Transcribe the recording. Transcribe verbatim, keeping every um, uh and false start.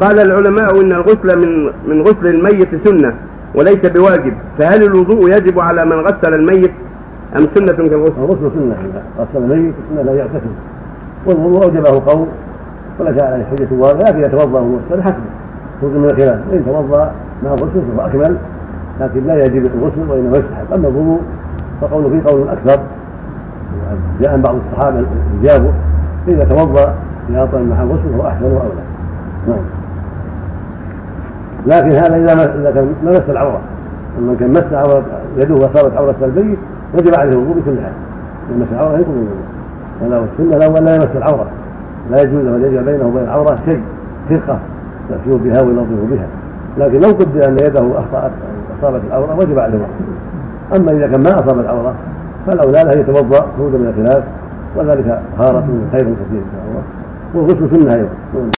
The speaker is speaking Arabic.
قال العلماء إن الغسل من من غسل الميت سنة وليس بواجب، فهل الوضوء يجب على من غسل الميت أم سنة كالغسل؟ الغسل سنة، غسل الميت سنة لا يعتكف، والوضوء أوجبه قول ولك على حجة واضحة، لكن يتوضأ ويغسل حسبه خذ من الخلاف، إن توضأ مع غسل فهو أكمل، لكن لا يجب الغسل وإنما يستحب. أما الوضوء فقوله فيه قول أكثر، جاء بعض الصحابة جابوا إذا توضأ يعطى مع غسل فهو أحسن وأولى. نعم، لكن هذا إذا كان مس العورة، أما كان مس عورة يده وصارت عورة سلبية وجب عليه الوضوء بكل حال، لأن مس العورة يكون الوضوء، ولا والسنة الأول لا يمس العورة، لا يجوز أن يجعل بينه وبين العورة شيء خرقة يأتيه بها وينظف بها، لكن لو قدر أن يده أخطأت أصابت العورة وجب عليه الوضوء. أما إذا كان ما أصاب العورة فالأولى له يتوضأ خروجا من الخلاف، وذلك طهارة خير كثير إن شاء الله، والغسل سنة أيضا.